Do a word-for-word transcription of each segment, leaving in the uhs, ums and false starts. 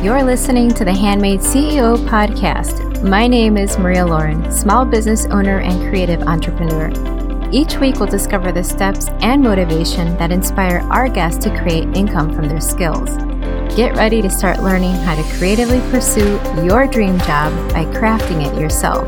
You're listening to the Handmade C E O Podcast. My name is Maria Lauren, small business owner and creative entrepreneur. Each week, we'll discover the steps and motivation that inspire our guests to create income from their skills. Get ready to start learning how to creatively pursue your dream job by crafting it yourself.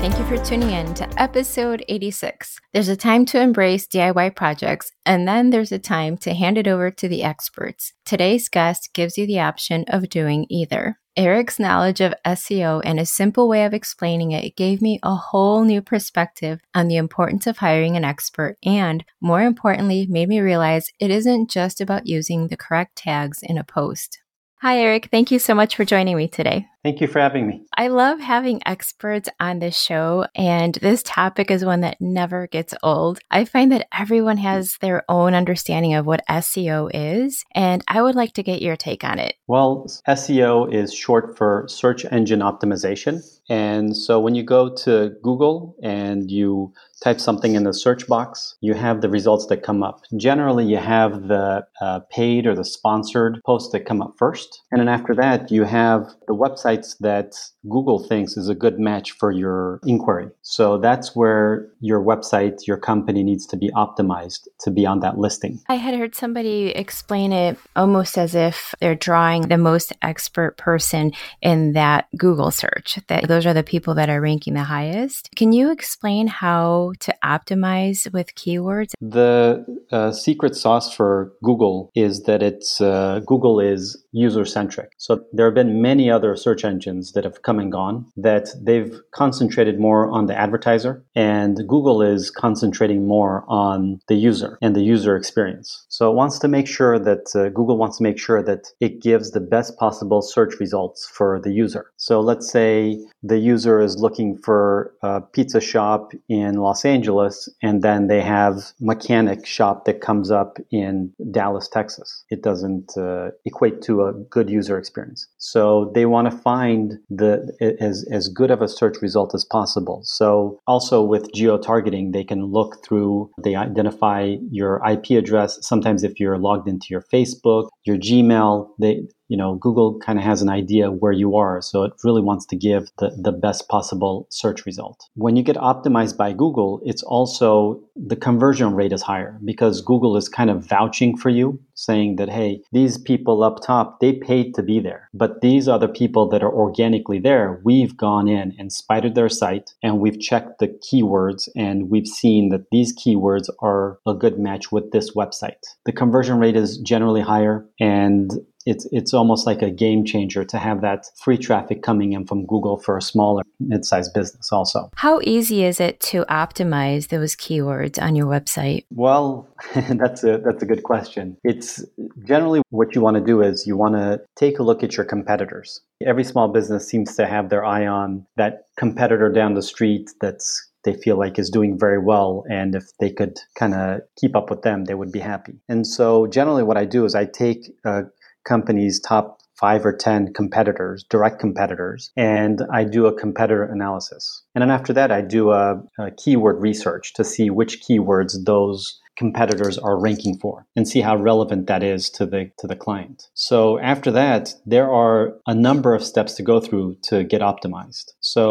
Thank you for tuning in to episode eighty-six. There's a time to embrace D I Y projects, and then there's a time to hand it over to the experts. Today's guest gives you the option of doing either. Eric's knowledge of S E O and a simple way of explaining it gave me a whole new perspective on the importance of hiring an expert and, more importantly, made me realize it isn't just about using the correct tags in a post. Hi, Eric. Thank you so much for joining me today. Thank you for having me. I love having experts on this show, and this topic is one that never gets old. I find that everyone has their own understanding of what S E O is, and I would like to get your take on it. Well, S E O is short for search engine optimization. And so when you go to Google and you type something in the search box, you have the results that come up. Generally, you have the uh, paid or the sponsored posts that come up first. And then after that, you have the websites that Google thinks is a good match for your inquiry. So that's where your website, your company needs to be optimized to be on that listing. I had heard somebody explain it almost as if they're drawing the most expert person in that Google search, that those are the people that are ranking the highest. Can you explain how to optimize with keywords? The uh, secret sauce for Google is that it's uh, Google is user-centric. So there have been many other search engines that have come and gone that they've concentrated more on the advertiser, and Google is concentrating more on the user and the user experience. So it wants to make sure that uh, Google wants to make sure that it gives the best possible search results for the user. So let's say the user is looking for a pizza shop in Los Angeles, and then they have mechanic shop that comes up in Dallas, Texas. It doesn't uh, equate to a good user experience. So they want to find the as, as good of a search result as possible. So also with geo-targeting, they can look through, they identify your I P address. Sometimes if you're logged into your Facebook, your Gmail, they You know, Google kind of has an idea where you are, so it really wants to give the, the best possible search result. When you get optimized by Google, it's also the conversion rate is higher because Google is kind of vouching for you, saying that, hey, these people up top, they paid to be there. But these other people that are organically there, we've gone in and spidered their site, and we've checked the keywords, and we've seen that these keywords are a good match with this website. The conversion rate is generally higher, and It's it's almost like a game changer to have that free traffic coming in from Google for a smaller mid-sized business also. How easy is it to optimize those keywords on your website? Well, that's a that's a good question. It's generally what you want to do is you want to take a look at your competitors. Every small business seems to have their eye on that competitor down the street that's they feel like is doing very well, and if they could kind of keep up with them, they would be happy. And so generally what I do is I take a companies' top five or ten competitors, direct competitors, and I do a competitor analysis. And then after that, I do a, a keyword research to see which keywords those competitors are ranking for and see how relevant that is to the to the client. So after that, there are a number of steps to go through to get optimized. So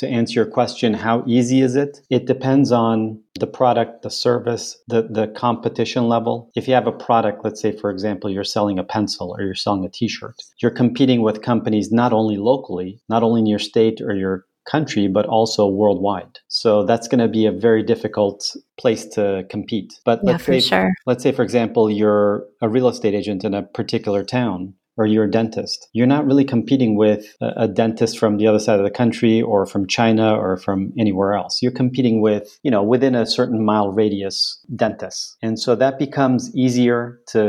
to answer your question, how easy is it? It depends on the product, the service, the, the competition level. If you have a product, let's say, for example, you're selling a pencil or you're selling a t-shirt, you're competing with companies not only locally, not only in your state or your country, but also worldwide. So that's going to be a very difficult place to compete. But yeah, let's, for say, sure. let's say, for example, you're a real estate agent in a particular town, or you're a dentist. You're not really competing with a, a dentist from the other side of the country or from China or from anywhere else. You're competing with, you know, within a certain mile radius dentists. And so that becomes easier to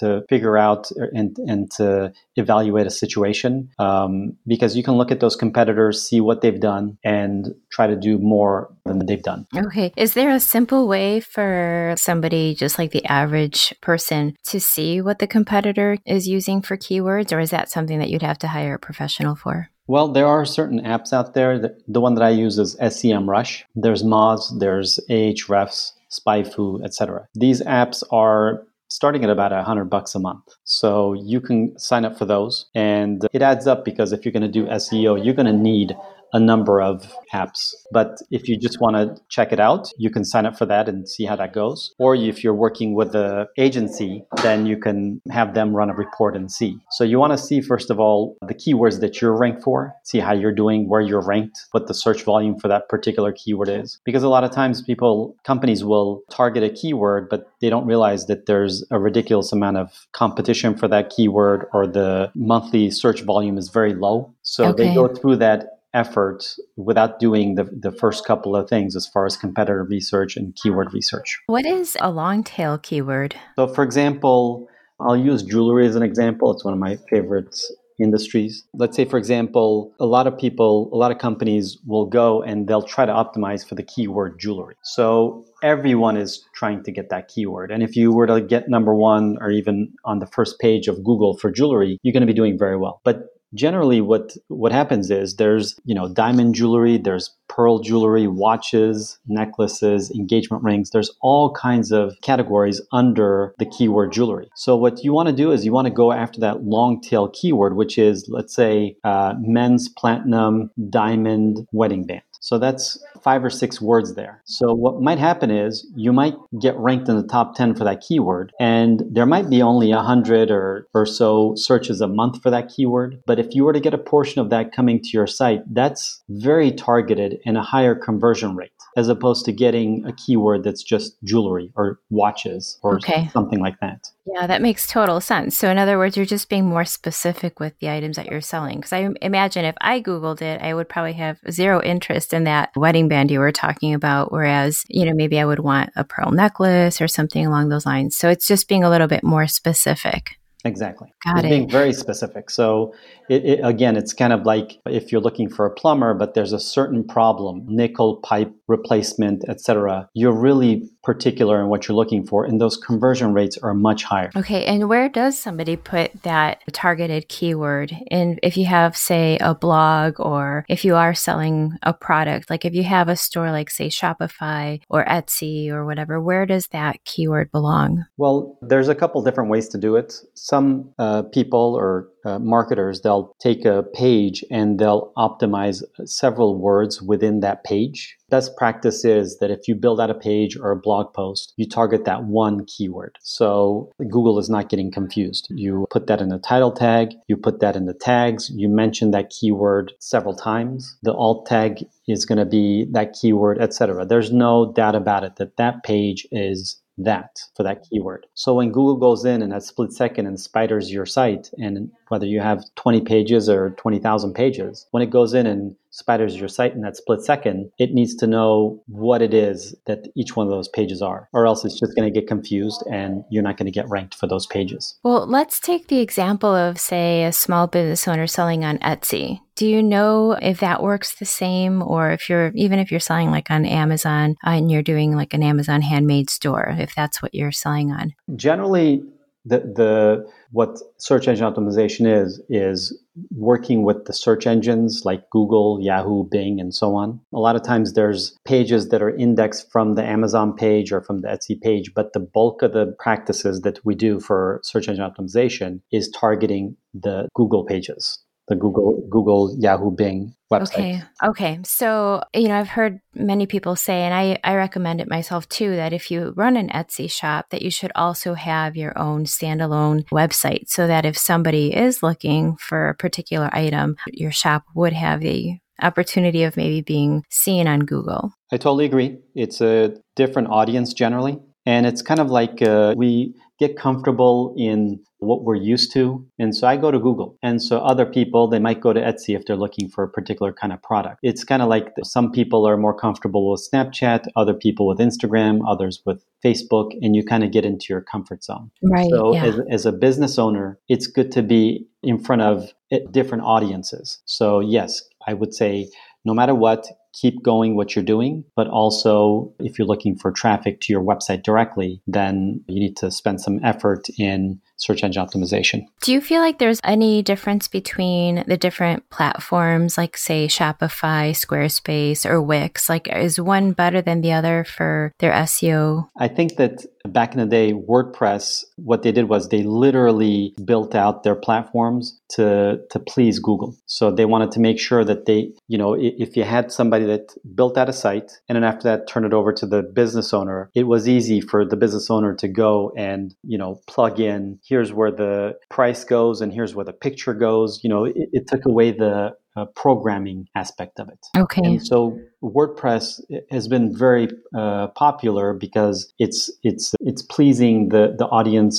to figure out and, and to evaluate a situation um, because you can look at those competitors, see what they've done, and try to do more than they've done. Okay. Is there a simple way for somebody, just like the average person, to see what the competitor is using for keywords? Keywords, or is that something that you'd have to hire a professional for? Well, there are certain apps out there. The, the one that I use is SEMrush. There's Moz, there's Ahrefs, SpyFu, et cetera. These apps are starting at about a hundred bucks a month. So you can sign up for those, and it adds up because if you're going to do S E O, you're going to need a number of apps. But if you just want to check it out, you can sign up for that and see how that goes. Or if you're working with the agency, then you can have them run a report and see. So you want to see, first of all, the keywords that you're ranked for, see how you're doing, where you're ranked, what the search volume for that particular keyword is. Because a lot of times people, companies will target a keyword, but they don't realize that there's a ridiculous amount of competition for that keyword, or the monthly search volume is very low. So okay. they go through that effort without doing the, the first couple of things as far as competitor research and keyword research. What is a long tail keyword? So for example, I'll use jewelry as an example. It's one of my favorite industries. Let's say, for example, a lot of people, a lot of companies will go and they'll try to optimize for the keyword jewelry. So everyone is trying to get that keyword. And if you were to get number one or even on the first page of Google for jewelry, you're going to be doing very well. But generally, what, what happens is there's, you know, diamond jewelry, there's pearl jewelry, watches, necklaces, engagement rings. There's all kinds of categories under the keyword jewelry. So what you want to do is you want to go after that long tail keyword, which is, let's say, uh, men's platinum diamond wedding band. So that's five or six words there. So what might happen is you might get ranked in the top ten for that keyword, and there might be only one hundred or, or so searches a month for that keyword. But if you were to get a portion of that coming to your site, that's very targeted and a higher conversion rate, as opposed to getting a keyword that's just jewelry or watches or okay. something like that. Yeah, that makes total sense. So in other words, you're just being more specific with the items that you're selling. Because I imagine if I Googled it, I would probably have zero interest in that wedding band you were talking about, whereas, you know, maybe I would want a pearl necklace or something along those lines. So it's just being a little bit more specific. Exactly. Got it's it. Being very specific. So it, it, again, it's kind of like if you're looking for a plumber, but there's a certain problem, nickel pipe replacement, et cetera. You're really particular in what you're looking for, and those conversion rates are much higher. Okay. And where does somebody put that targeted keyword? And if you have, say, a blog, or if you are selling a product, like if you have a store like, say, Shopify or Etsy or whatever, where does that keyword belong? Well, there's a couple different ways to do it. Some uh, people or uh, marketers, they'll take a page and they'll optimize several words within that page. Best practice is that if you build out a page or a blog post, you target that one keyword. So Google is not getting confused. You put that in the title tag, you put that in the tags, you mention that keyword several times. The alt tag is going to be that keyword, et cetera. There's no doubt about it that that page is that for that keyword. So when Google goes in in that split second and spiders your site, and whether you have twenty pages or twenty thousand pages, when it goes in and spiders your site in that split second, it needs to know what it is that each one of those pages are, or else it's just going to get confused and you're not going to get ranked for those pages. Well, let's take the example of, say, a small business owner selling on Etsy. Do you know if that works the same, or if you're, even if you're selling like on Amazon and you're doing like an Amazon handmade store, if that's what you're selling on? Generally, the, the what search engine optimization is, is working with the search engines like Google, Yahoo, Bing, and so on. A lot of times there's pages that are indexed from the Amazon page or from the Etsy page, but the bulk of the practices that we do for search engine optimization is targeting the Google pages, the Google, Google, Yahoo, Bing website. Okay. Okay. So, you know, I've heard many people say, and I, I recommend it myself too, that if you run an Etsy shop, that you should also have your own standalone website, so that if somebody is looking for a particular item, your shop would have the opportunity of maybe being seen on Google. I totally agree. It's a different audience generally. And it's kind of like uh, we get comfortable in what we're used to. And so I go to Google. And so other people, they might go to Etsy if they're looking for a particular kind of product. It's kind of like some people are more comfortable with Snapchat, other people with Instagram, others with Facebook, and you kind of get into your comfort zone. Right. So yeah. as, as a business owner, it's good to be in front of different audiences. So yes, I would say no matter what, keep going what you're doing, but also if you're looking for traffic to your website directly, then you need to spend some effort in search engine optimization. Do you feel like there's any difference between the different platforms, like say Shopify, Squarespace, or Wix? Like, is one better than the other for their S E O? I think that back in the day, WordPress, what they did was they literally built out their platforms to to please Google. So they wanted to make sure that they, you know, if you had somebody that built out a site and then after that turned it over to the business owner, it was easy for the business owner to go and, you know, plug in, here's where the price goes and here's where the picture goes. You know, it, it took away the Uh, programming aspect of it. Okay. And so WordPress has been very uh, popular because it's it's it's pleasing the the audience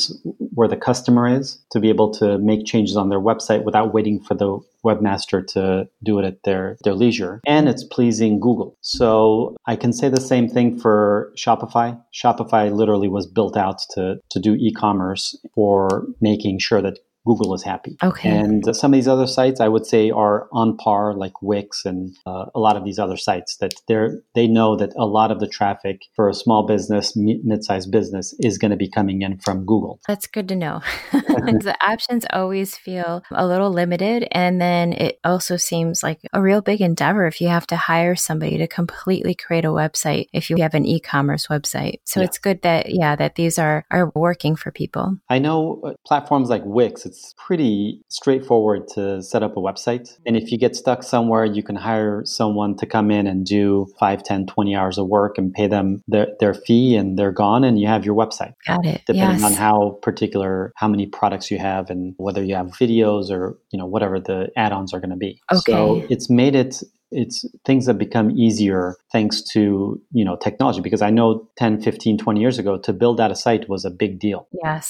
where the customer is to be able to make changes on their website without waiting for the webmaster to do it at their, their leisure. And it's pleasing Google. So I can say the same thing for Shopify. Shopify literally was built out to to do e-commerce for making sure that Google is happy. Okay. And uh, some of these other sites, I would say, are on par, like Wix and uh, a lot of these other sites that they're, they know that a lot of the traffic for a small business, mid-sized business is going to be coming in from Google. That's good to know. The options always feel a little limited. And then it also seems like a real big endeavor if you have to hire somebody to completely create a website, if you have an e-commerce website. So yeah. It's good that, yeah, that these are, are working for people. I know uh, platforms like Wix, it's pretty straightforward to set up a website. And if you get stuck somewhere, you can hire someone to come in and do five, ten, twenty hours of work and pay them their, their fee and they're gone and you have your website. Got it. Depending yes. on how particular, how many products you have and whether you have videos or, you know, whatever the add-ons are going to be. Okay. So it's made it... It's things that become easier thanks to, you know, technology, because I know ten, fifteen, twenty years ago to build out a site was a big deal. Yes.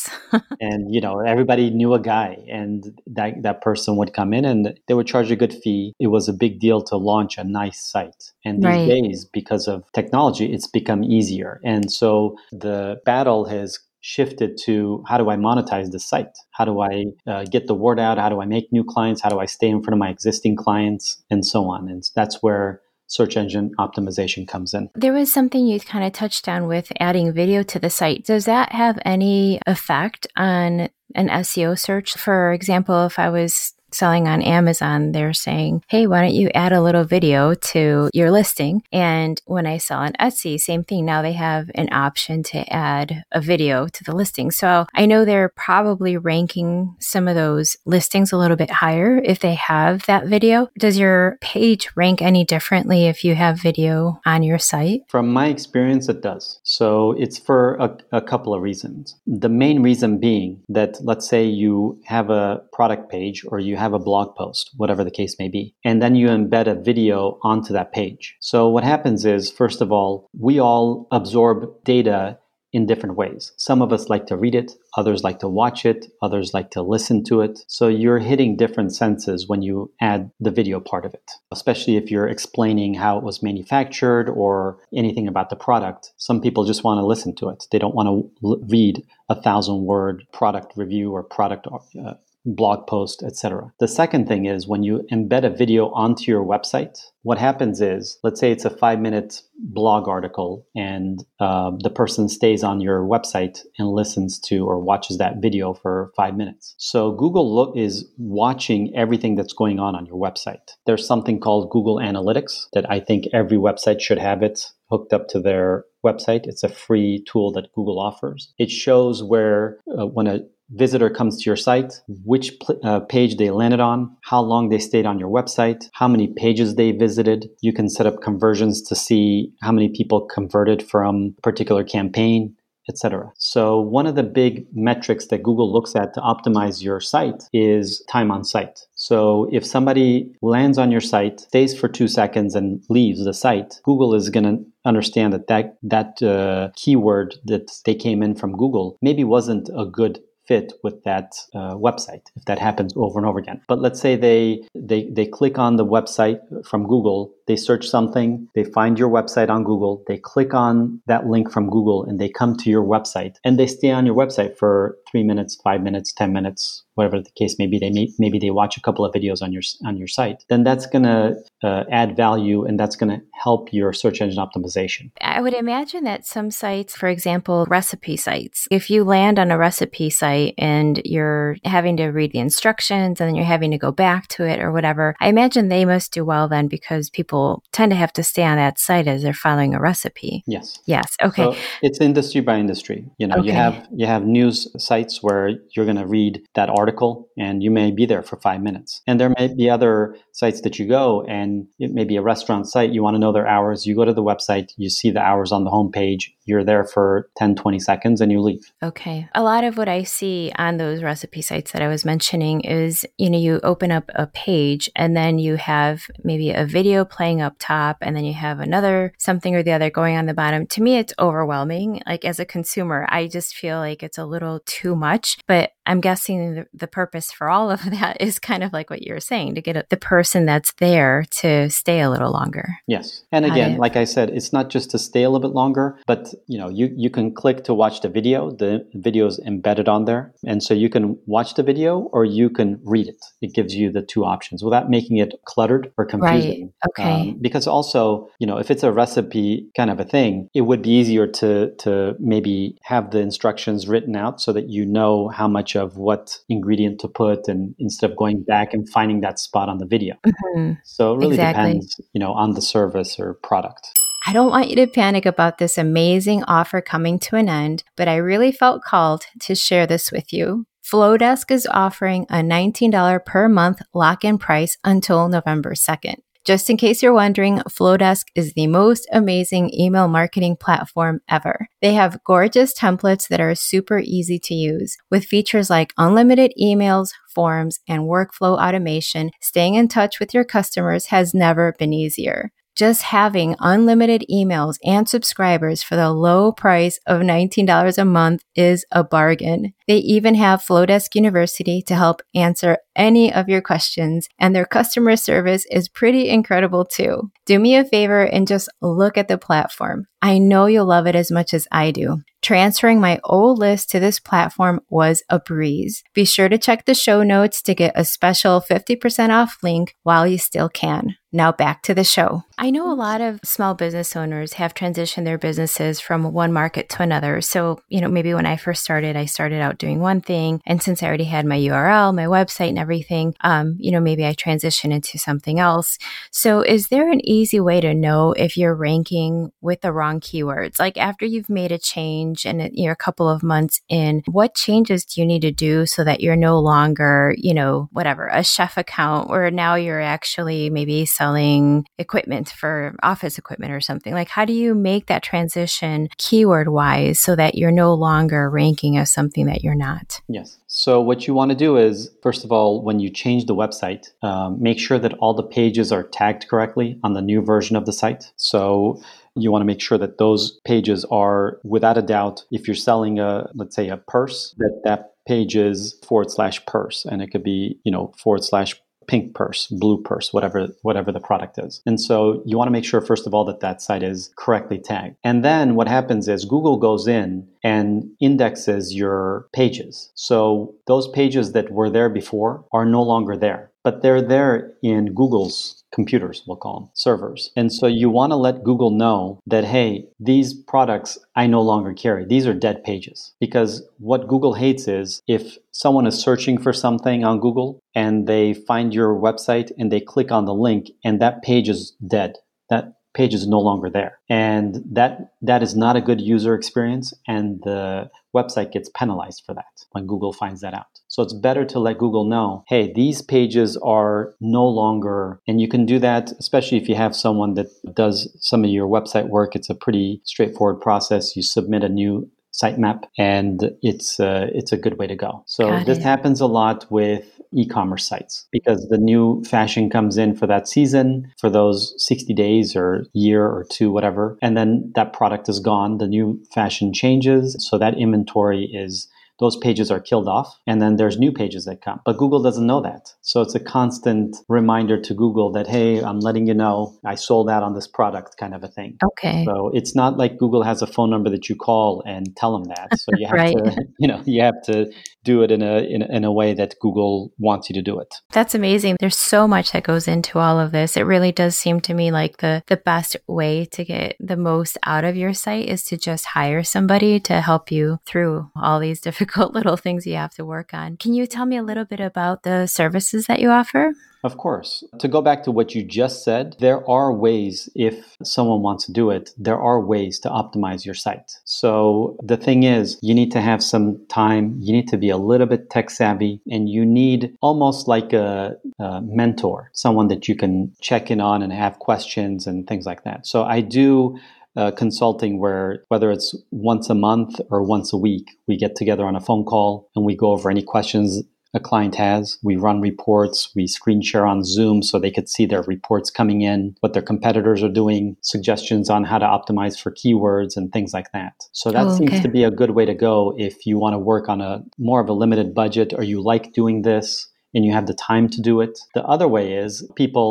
And, you know, everybody knew a guy and that, that person would come in and they would charge a good fee. It was a big deal to launch a nice site. And these right. days, because of technology, it's become easier. And so the battle has shifted to how do I monetize the site? How do I uh, get the word out? How do I make new clients? How do I stay in front of my existing clients and so on? And that's where search engine optimization comes in. There was something you kind of touched on with adding video to the site. Does that have any effect on an S E O search? For example, if I was selling on Amazon, they're saying, hey, why don't you add a little video to your listing? And when I sell on Etsy, same thing. Now they have an option to add a video to the listing. So I know they're probably ranking some of those listings a little bit higher if they have that video. Does your page rank any differently if you have video on your site? From my experience, it does. So it's for a, a couple of reasons. The main reason being that, let's say you have a product page or you have have a blog post, whatever the case may be. And then you embed a video onto that page. So what happens is, first of all, we all absorb data in different ways. Some of us like to read it, others like to watch it, others like to listen to it. So you're hitting different senses when you add the video part of it, especially if you're explaining how it was manufactured or anything about the product. Some people just want to listen to it. They don't want to l- read a thousand word product review or product uh, blog post, et cetera. The second thing is when you embed a video onto your website, what happens is, let's say it's a five-minute blog article and uh, the person stays on your website and listens to or watches that video for five minutes. So Google look is watching everything that's going on on your website. There's something called Google Analytics that I think every website should have it hooked up to their website. It's a free tool that Google offers. It shows where uh, when a visitor comes to your site, which uh, page they landed on, how long they stayed on your website, how many pages they visited. You can set up conversions to see how many people converted from a particular campaign, et cetera. So one of the big metrics that Google looks at to optimize your site is time on site. So if somebody lands on your site, stays for two seconds and leaves the site, Google is going to understand that that, that uh, keyword that they came in from Google maybe wasn't a good fit with that uh, website, if that happens over and over again. But let's say they, they, they click on the website from Google they search something, they find your website on Google, they click on that link from Google, and they come to your website, and they stay on your website for three minutes, five minutes, ten minutes, whatever the case may be. They may, maybe they watch a couple of videos on your on your site. Then that's going to uh, add value, and that's going to help your search engine optimization. I would imagine that some sites, for example, recipe sites, if you land on a recipe site and you're having to read the instructions and then you're having to go back to it or whatever, I imagine they must do well then because people tend to have to stay on that site as they're following a recipe. Yes. Yes. Okay. So it's industry by industry. You know, okay. you have you have news sites where you're going to read that article and you may be there for five minutes. And there may be other sites that you go and it may be a restaurant site. You want to know their hours. You go to the website, you see the hours on the homepage. You're there for ten, twenty seconds and you leave. Okay. A lot of what I see on those recipe sites that I was mentioning is, you know, you open up a page and then you have maybe a video playing up top and then you have another something or the other going on the bottom. To me, it's overwhelming. Like as a consumer, I just feel like it's a little too much, but I'm guessing the, the purpose for all of that is kind of like what you were saying, to get a, the person that's there to stay a little longer. Yes. And again, like I said, it's not just to stay a little bit longer, but you know, you, you can click to watch the video. The video is embedded on there. And so you can watch the video or you can read it. It gives you the two options without making it cluttered or confusing. Right. Okay. Um, because also, you know, if it's a recipe kind of a thing, it would be easier to, to maybe have the instructions written out so that you know how much of what ingredient to put, and instead of going back and finding that spot on the video. Mm-hmm. So it really exactly. depends, you know, on the service or product. I don't want you to panic about this amazing offer coming to an end, but I really felt called to share this with you. Flowdesk is offering a nineteen dollars per month lock-in price until November second. Just in case you're wondering, Flowdesk is the most amazing email marketing platform ever. They have gorgeous templates that are super easy to use, with features like unlimited emails, forms, and workflow automation. Staying in touch with your customers has never been easier. Just having unlimited emails and subscribers for the low price of nineteen dollars a month is a bargain. They even have Flowdesk University to help answer any of your questions, and their customer service is pretty incredible too. Do me a favor and just look at the platform. I know you'll love it as much as I do. Transferring my old list to this platform was a breeze. Be sure to check the show notes to get a special fifty percent off link while you still can. Now back to the show. I know a lot of small business owners have transitioned their businesses from one market to another. So, you know, maybe when I first started, I started out doing one thing. And since I already had my U R L, my website and everything, um, you know, maybe I transitioned into something else. So is there an easy way to know if you're ranking with the wrong keywords? Like after you've made a change and you're a couple of months in, what changes do you need to do so that you're no longer, you know, whatever, a chef account, or now you're actually maybe selling equipment for office equipment or something? Like, how do you make that transition keyword wise so that you're no longer ranking as something that you're not? Yes. So what you want to do is, first of all, when you change the website, um, make sure that all the pages are tagged correctly on the new version of the site. So you want to make sure that those pages are, without a doubt, if you're selling a, let's say a purse, that that page is forward slash purse. And it could be, you know, forward slash pink purse, blue purse, whatever whatever the product is. And so you want to make sure, first of all, that that site is correctly tagged. And then what happens is Google goes in and indexes your pages. So those pages that were there before are no longer there, but they're there in Google's computers, we'll call them, servers. And so you want to let Google know that, hey, these products I no longer carry. These are dead pages. Because what Google hates is if someone is searching for something on Google and they find your website and they click on the link and that page is dead. That page is no longer there. And that that is not a good user experience, and the website gets penalized for that when Google finds that out. So it's better to let Google know, hey, these pages are no longer, and you can do that, especially if you have someone that does some of your website work. It's a pretty straightforward process. You submit a new sitemap, and it's uh, it's a good way to go. So Got this it. happens a lot with e-commerce sites because the new fashion comes in for that season, for those sixty days or year or two, whatever, and then that product is gone. The new fashion changes, so that inventory is those pages are killed off, and then there's new pages that come. But Google doesn't know that. So it's a constant reminder to Google that, hey, I'm letting you know I sold out on this product kind of a thing. Okay. So it's not like Google has a phone number that you call and tell them that. So you have right. to, you know, you have to do it in a, in, in a way that Google wants you to do it. That's amazing. There's so much that goes into all of this. It really does seem to me like the, the best way to get the most out of your site is to just hire somebody to help you through all these difficult little things you have to work on. Can you tell me a little bit about the services that you offer? Of course. To go back to what you just said, there are ways, if someone wants to do it, there are ways to optimize your site. So the thing is, you need to have some time, you need to be a little bit tech savvy, and you need almost like a, a mentor, someone that you can check in on and have questions and things like that. So I do Uh, consulting where, whether it's once a month or once a week, we get together on a phone call and we go over any questions a client has. We run reports, we screen share on Zoom so they could see their reports coming in, what their competitors are doing, suggestions on how to optimize for keywords and things like that. So that oh, okay. seems to be a good way to go if you want to work on a more of a limited budget, or you like doing this and you have the time to do it. The other way is people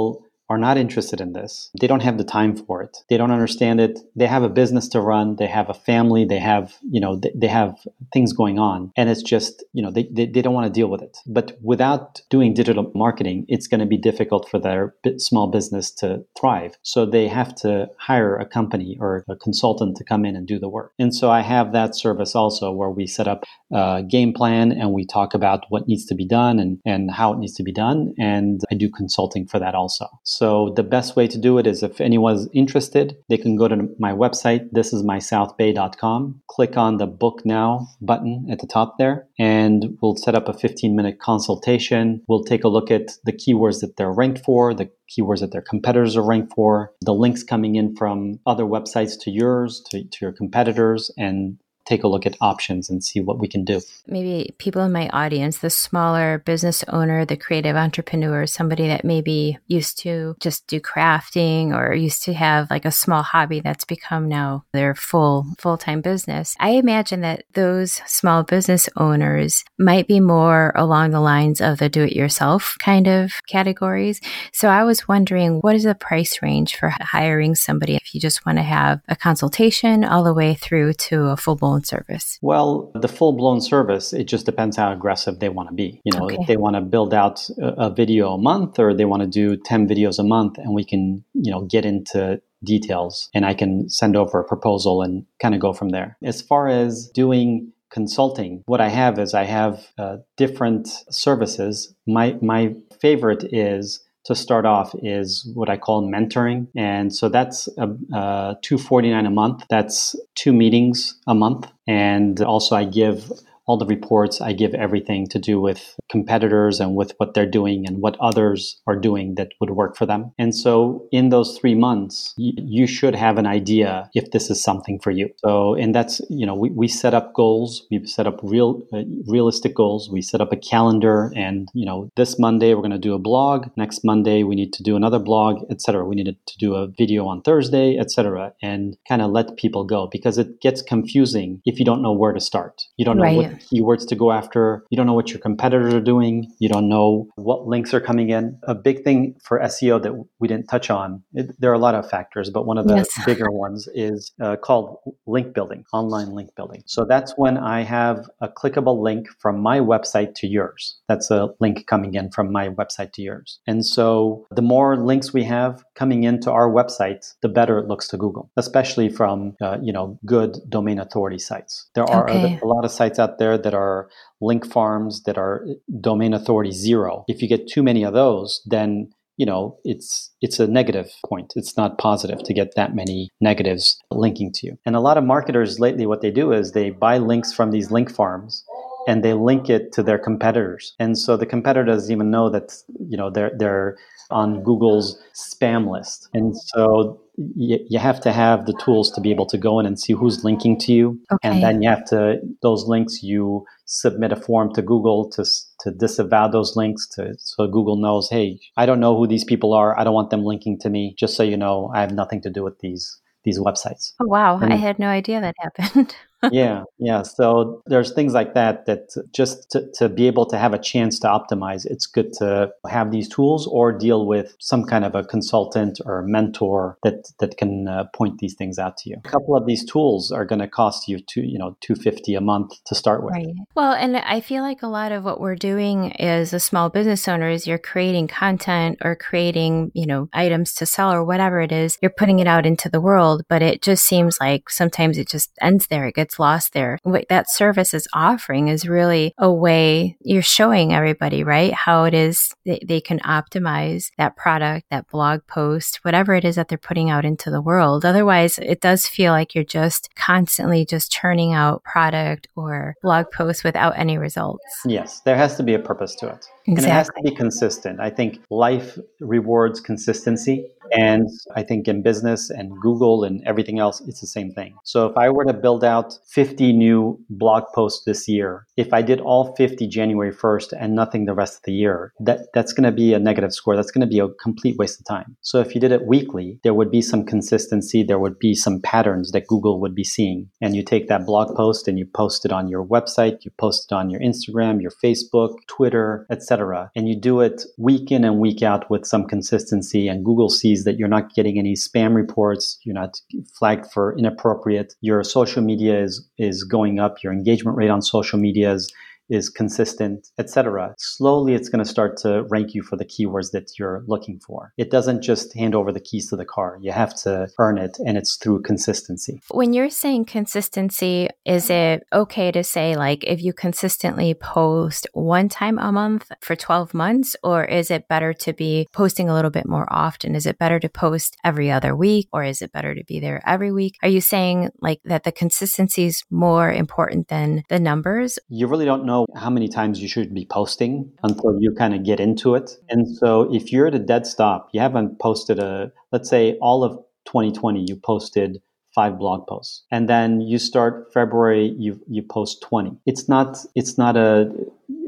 are not interested in this. They don't have the time for it. They don't understand it. They have a business to run. They have a family. They have, you know, they, they have things going on. And it's just, you know, they, they, they don't want to deal with it. But without doing digital marketing, it's going to be difficult for their small business to thrive. So they have to hire a company or a consultant to come in and do the work. And so I have that service also, where we set up a game plan and we talk about what needs to be done and, and how it needs to be done. And I do consulting for that also. So So the best way to do it is, if anyone's interested, they can go to my website, this is my south bay dot com, click on the Book Now button at the top there, and we'll set up a fifteen-minute consultation. We'll take a look at the keywords that they're ranked for, the keywords that their competitors are ranked for, the links coming in from other websites to yours, to, to your competitors, and take a look at options and see what we can do. Maybe people in my audience, the smaller business owner, the creative entrepreneur, somebody that maybe used to just do crafting or used to have like a small hobby that's become now their full, full-time business. I imagine that those small business owners might be more along the lines of the do-it-yourself kind of categories. So I was wondering, what is the price range for hiring somebody if you just want to have a consultation all the way through to a full-blown service? Well, the full-blown service, it just depends how aggressive they want to be. You know, okay. If they want to build out a, a video a month, or they want to do ten videos a month, and we can, you know, get into details and I can send over a proposal and kind of go from there. As far as doing consulting, what I have is I have uh, different services. My, my favorite is to start off is what I call mentoring. And so that's a, a two forty-nine a month. That's two meetings a month. And also I give all the reports. I give everything to do with competitors and with what they're doing and what others are doing that would work for them. And so in those three months, y- you should have an idea if this is something for you. So, and that's, you know, we, we set up goals. We've set up real, uh, realistic goals. We set up a calendar, and, you know, this Monday, we're going to do a blog. Next Monday, we need to do another blog, et cetera. We needed to do a video on Thursday, et cetera, and kind of let people go, because it gets confusing if you don't know where to start. You don't know right. what keywords to go after. You don't know what your competitors are doing. You don't know what links are coming in. A big thing for S E O that we didn't touch on, it, there are a lot of factors, but one of the yes. bigger ones is uh, called link building, online link building. So that's when I have a clickable link from my website to yours. That's a link coming in from my website to yours. And so the more links we have coming into our website, the better it looks to Google, especially from uh, you know, good domain authority sites. There are okay. a, a lot of sites out there there that are link farms that are domain authority zero. If you get too many of those, then, you know, it's it's a negative point. It's not positive to get that many negatives linking to you. And a lot of marketers lately, what they do is they buy links from these link farms and they link it to their competitors. And so the competitor doesn't even know that, you know, they're they're on Google's spam list. And so you have to have the tools to be able to go in and see who's linking to you. Okay. And then you have to, those links, you submit a form to Google to to disavow those links to, so Google knows, hey, I don't know who these people are. I don't want them linking to me. Just so you know, I have nothing to do with these, these websites. Oh, wow. And I had no idea that happened. yeah, yeah. So there's things like that, that just to, to be able to have a chance to optimize, it's good to have these tools or deal with some kind of a consultant or a mentor that that can uh, point these things out to you. A couple of these tools are going to cost you two, you know, two hundred fifty dollars a month to start with. Right. Well, and I feel like a lot of what we're doing as a small business owner is you're creating content or creating, you know, items to sell or whatever it is. You're putting it out into the world, but it just seems like sometimes it just ends there. It gets lost there. What that service is offering is really a way you're showing everybody, right, how it is that they can optimize that product, that blog post, whatever it is that they're putting out into the world. Otherwise, it does feel like you're just constantly just churning out product or blog posts without any results. Yes, there has to be a purpose to it. Exactly. And it has to be consistent. I think life rewards consistency. And I think in business and Google and everything else, it's the same thing. So if I were to build out fifty new blog posts this year, if I did all fifty January first and nothing the rest of the year, that, that's going to be a negative score. That's going to be a complete waste of time. So if you did it weekly, there would be some consistency. There would be some patterns that Google would be seeing. And you take that blog post and you post it on your website, you post it on your Instagram, your Facebook, Twitter, et cetera. And you do it week in and week out with some consistency, and Google sees that you're not getting any spam reports, you're not flagged for inappropriate, your social media is is going up, your engagement rate on social media is is consistent, et cetera. Slowly, it's going to start to rank you for the keywords that you're looking for. It doesn't just hand over the keys to the car. You have to earn it, and it's through consistency. When you're saying consistency, is it okay to say, like, if you consistently post one time a month for twelve months, or is it better to be posting a little bit more often? Is it better to post every other week, or is it better to be there every week? Are you saying, like, that the consistency is more important than the numbers? You really don't know how many times you should be posting until you kind of get into it. And so if you're at a dead stop, you haven't posted a, let's say all of twenty twenty, you posted five blog posts. And then you start February, you you post twenty. It's not, it's not a,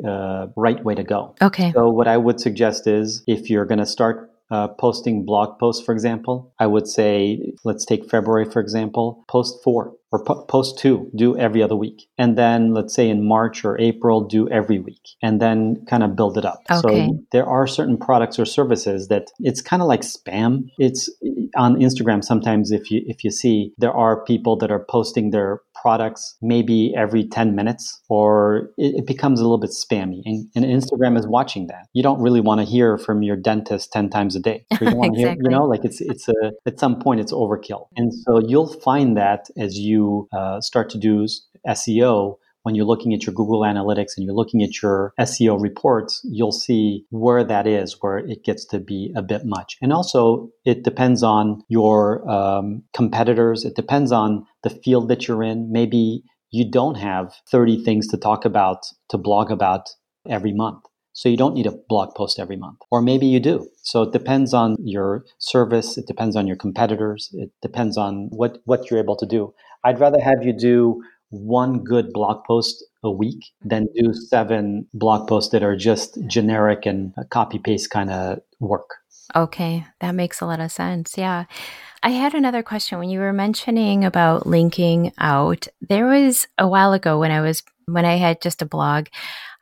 a right way to go. Okay. So what I would suggest is if you're going to start Uh, posting blog posts, for example, I would say, let's take February, for example, post four or po- post two, do every other week. And then let's say in March or April, do every week and then kind of build it up. Okay. So there are certain products or services that it's kind of like spam. It's on Instagram. Sometimes if you, if you see, there are people that are posting their products maybe every ten minutes, or it, it becomes a little bit spammy. And, and Instagram is watching that. You don't really want to hear from your dentist ten times a day. You don't want to exactly. hear, you know, like it's, it's a, at some point it's overkill. And so you'll find that as you uh, start to do S E O, when you're looking at your Google Analytics and you're looking at your S E O reports, you'll see where that is, where it gets to be a bit much. And also, it depends on your um, competitors. It depends on the field that you're in. Maybe you don't have thirty things to talk about, to blog about every month. So you don't need a blog post every month, or maybe you do. So it depends on your service. It depends on your competitors. It depends on what, what you're able to do. I'd rather have you do one good blog post a week than do seven blog posts that are just generic and copy paste kind of work. Okay. That makes a lot of sense. Yeah. I had another question. When you were mentioning about linking out, there was a while ago when I was, when I had just a blog,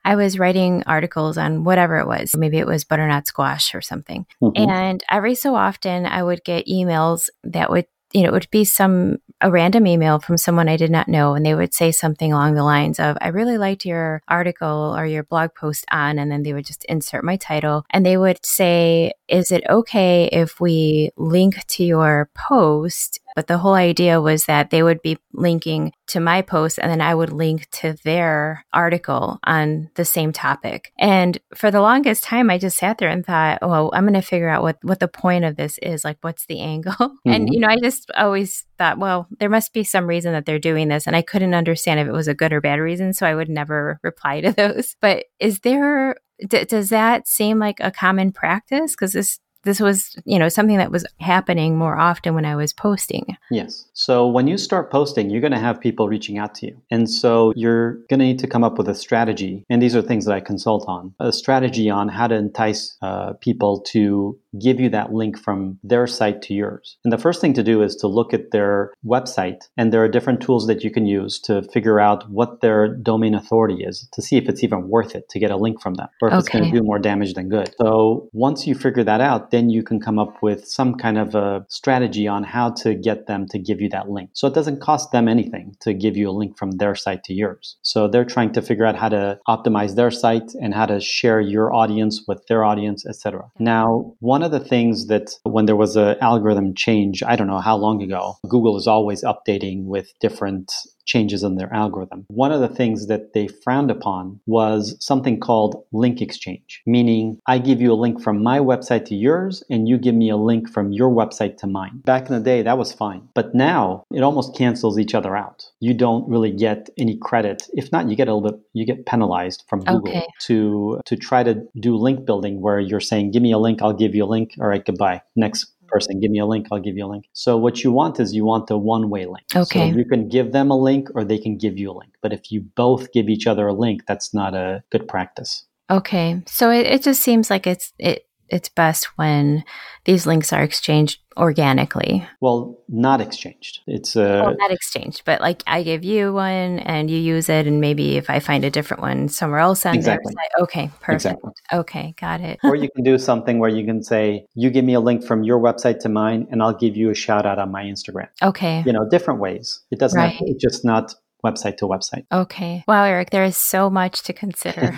I was writing articles on whatever it was. Maybe it was butternut squash or something. Mm-hmm. And every so often I would get emails that would, you know, it would be some, a random email from someone I did not know. And they would say something along the lines of, I really liked your article or your blog post on, and then they would just insert my title. And they would say, is it okay if we link to your post? But the whole idea was that they would be linking to my post and then I would link to their article on the same topic. And for the longest time, I just sat there and thought, oh, I'm going to figure out what, what the point of this is. Like, what's the angle? Mm-hmm. And, you know, I just always thought, well, there must be some reason that they're doing this. And I couldn't understand if it was a good or bad reason. So I would never reply to those. But is there, d- does that seem like a common practice? Because this This was, you know, something that was happening more often when I was posting. Yes. So when you start posting, you're going to have people reaching out to you. And so you're going to need to come up with a strategy. And these are things that I consult on, a strategy on how to entice uh, people to give you that link from their site to yours. And the first thing to do is to look at their website. And there are different tools that you can use to figure out what their domain authority is to see if it's even worth it to get a link from them or if okay. it's going to do more damage than good. So once you figure that out, then you can come up with some kind of a strategy on how to get them to give you that link. So it doesn't cost them anything to give you a link from their site to yours. So they're trying to figure out how to optimize their site and how to share your audience with their audience, et cetera. Now, one of the things that when there was an algorithm change, I don't know how long ago, Google is always updating with different changes in their algorithm. One of the things that they frowned upon was something called link exchange, meaning I give you a link from my website to yours and you give me a link from your website to mine. Back in the day, that was fine. But now it almost cancels each other out. You don't really get any credit. If not, you get a little bit, you get penalized from Google okay. to, to try to do link building where you're saying, give me a link, I'll give you a link. All right, goodbye. Next person, give me a link, I'll give you a link. So what you want is you want the one-way link. Okay. So you can give them a link or they can give you a link. But if you both give each other a link, that's not a good practice. Okay. So it, it just seems like it's it it's best when these links are exchanged organically. Well, not exchanged. It's uh, well, not exchanged, but like I give you one and you use it, and maybe if I find a different one somewhere else on exactly. their site, okay, perfect. Exactly. Okay, got it. Or you can do something where you can say, you give me a link from your website to mine, and I'll give you a shout out on my Instagram. Okay. You know, different ways. It doesn't right. have to, it's just not website to website. Okay. Wow, Eric, there is so much to consider.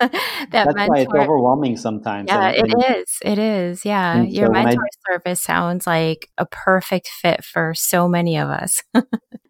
that That's mentor, why it's overwhelming sometimes. Yeah, I mean, it is. It is. Yeah. And Your so mentor I, service sounds like a perfect fit for so many of us.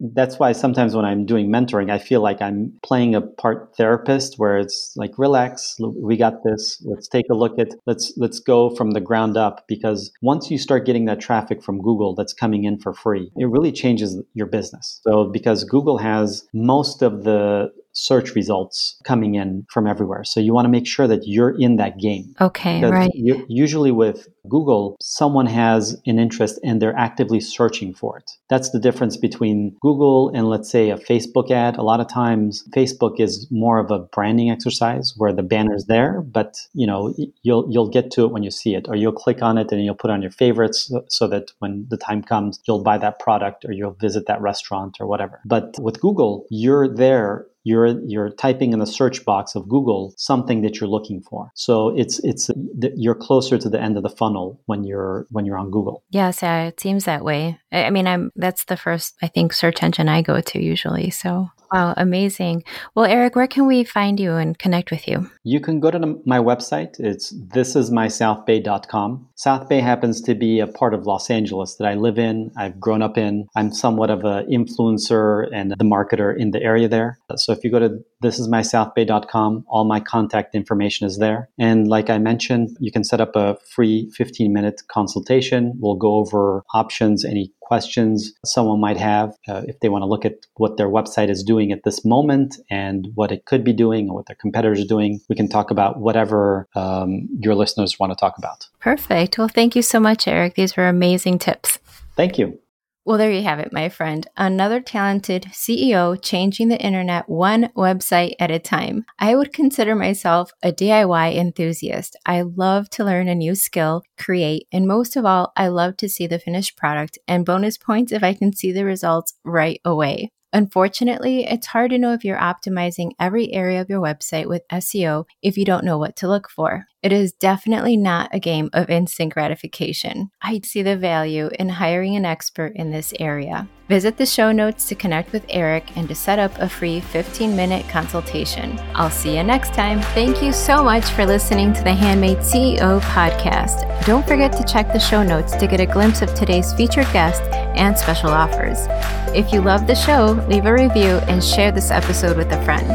That's why sometimes when I'm doing mentoring, I feel like I'm playing a part therapist where it's like, relax, we got this. Let's take a look at, let's, let's go from the ground up, because once you start getting that traffic from Google that's coming in for free, it really changes your business. So because Google has most of the search results coming in from everywhere. So you want to make sure that you're in that game. Okay, because right. You, usually with Google, someone has an interest and they're actively searching for it. That's the difference between Google and, let's say, a Facebook ad. A lot of times Facebook is more of a branding exercise where the banner's there, but you know, you'll you'll get to it when you see it, or you'll click on it and you'll put on your favorites so that when the time comes, you'll buy that product or you'll visit that restaurant or whatever. But with Google, you're there. You're you're typing in the search box of Google something that you're looking for. So it's it's you're closer to the end of the funnel when you're when you're on Google. Yes, yeah, it seems that way. I mean, I'm that's the first I think search engine I go to usually. So. Wow, amazing. Well, Eric, where can we find you and connect with you? You can go to the, my website. It's this is my south bay dot com. South Bay happens to be a part of Los Angeles that I live in, I've grown up in. I'm somewhat of an influencer and the marketer in the area there. So if you go to this is my south bay dot com, all my contact information is there. And like I mentioned, you can set up a free fifteen minute consultation. We'll go over options, any questions someone might have uh, if they want to look at what their website is doing at this moment and what it could be doing and what their competitors are doing. We can talk about whatever um, your listeners want to talk about. Perfect. Well, thank you so much, Eric. These were amazing tips. Thank you. Well, there you have it, my friend. Another talented C E O changing the internet one website at a time. I would consider myself a D I Y enthusiast. I love to learn a new skill, create, and most of all, I love to see the finished product, and bonus points if I can see the results right away. Unfortunately, it's hard to know if you're optimizing every area of your website with S E O if you don't know what to look for. It is definitely not a game of instant gratification. I see the value in hiring an expert in this area. Visit the show notes to connect with Eric and to set up a free fifteen minute consultation. I'll see you next time. Thank you so much for listening to the Handmade C E O podcast. Don't forget to check the show notes to get a glimpse of today's featured guest and special offers. If you love the show, leave a review and share this episode with a friend.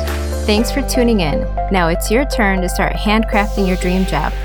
Thanks for tuning in. Now it's your turn to start handcrafting your dream job.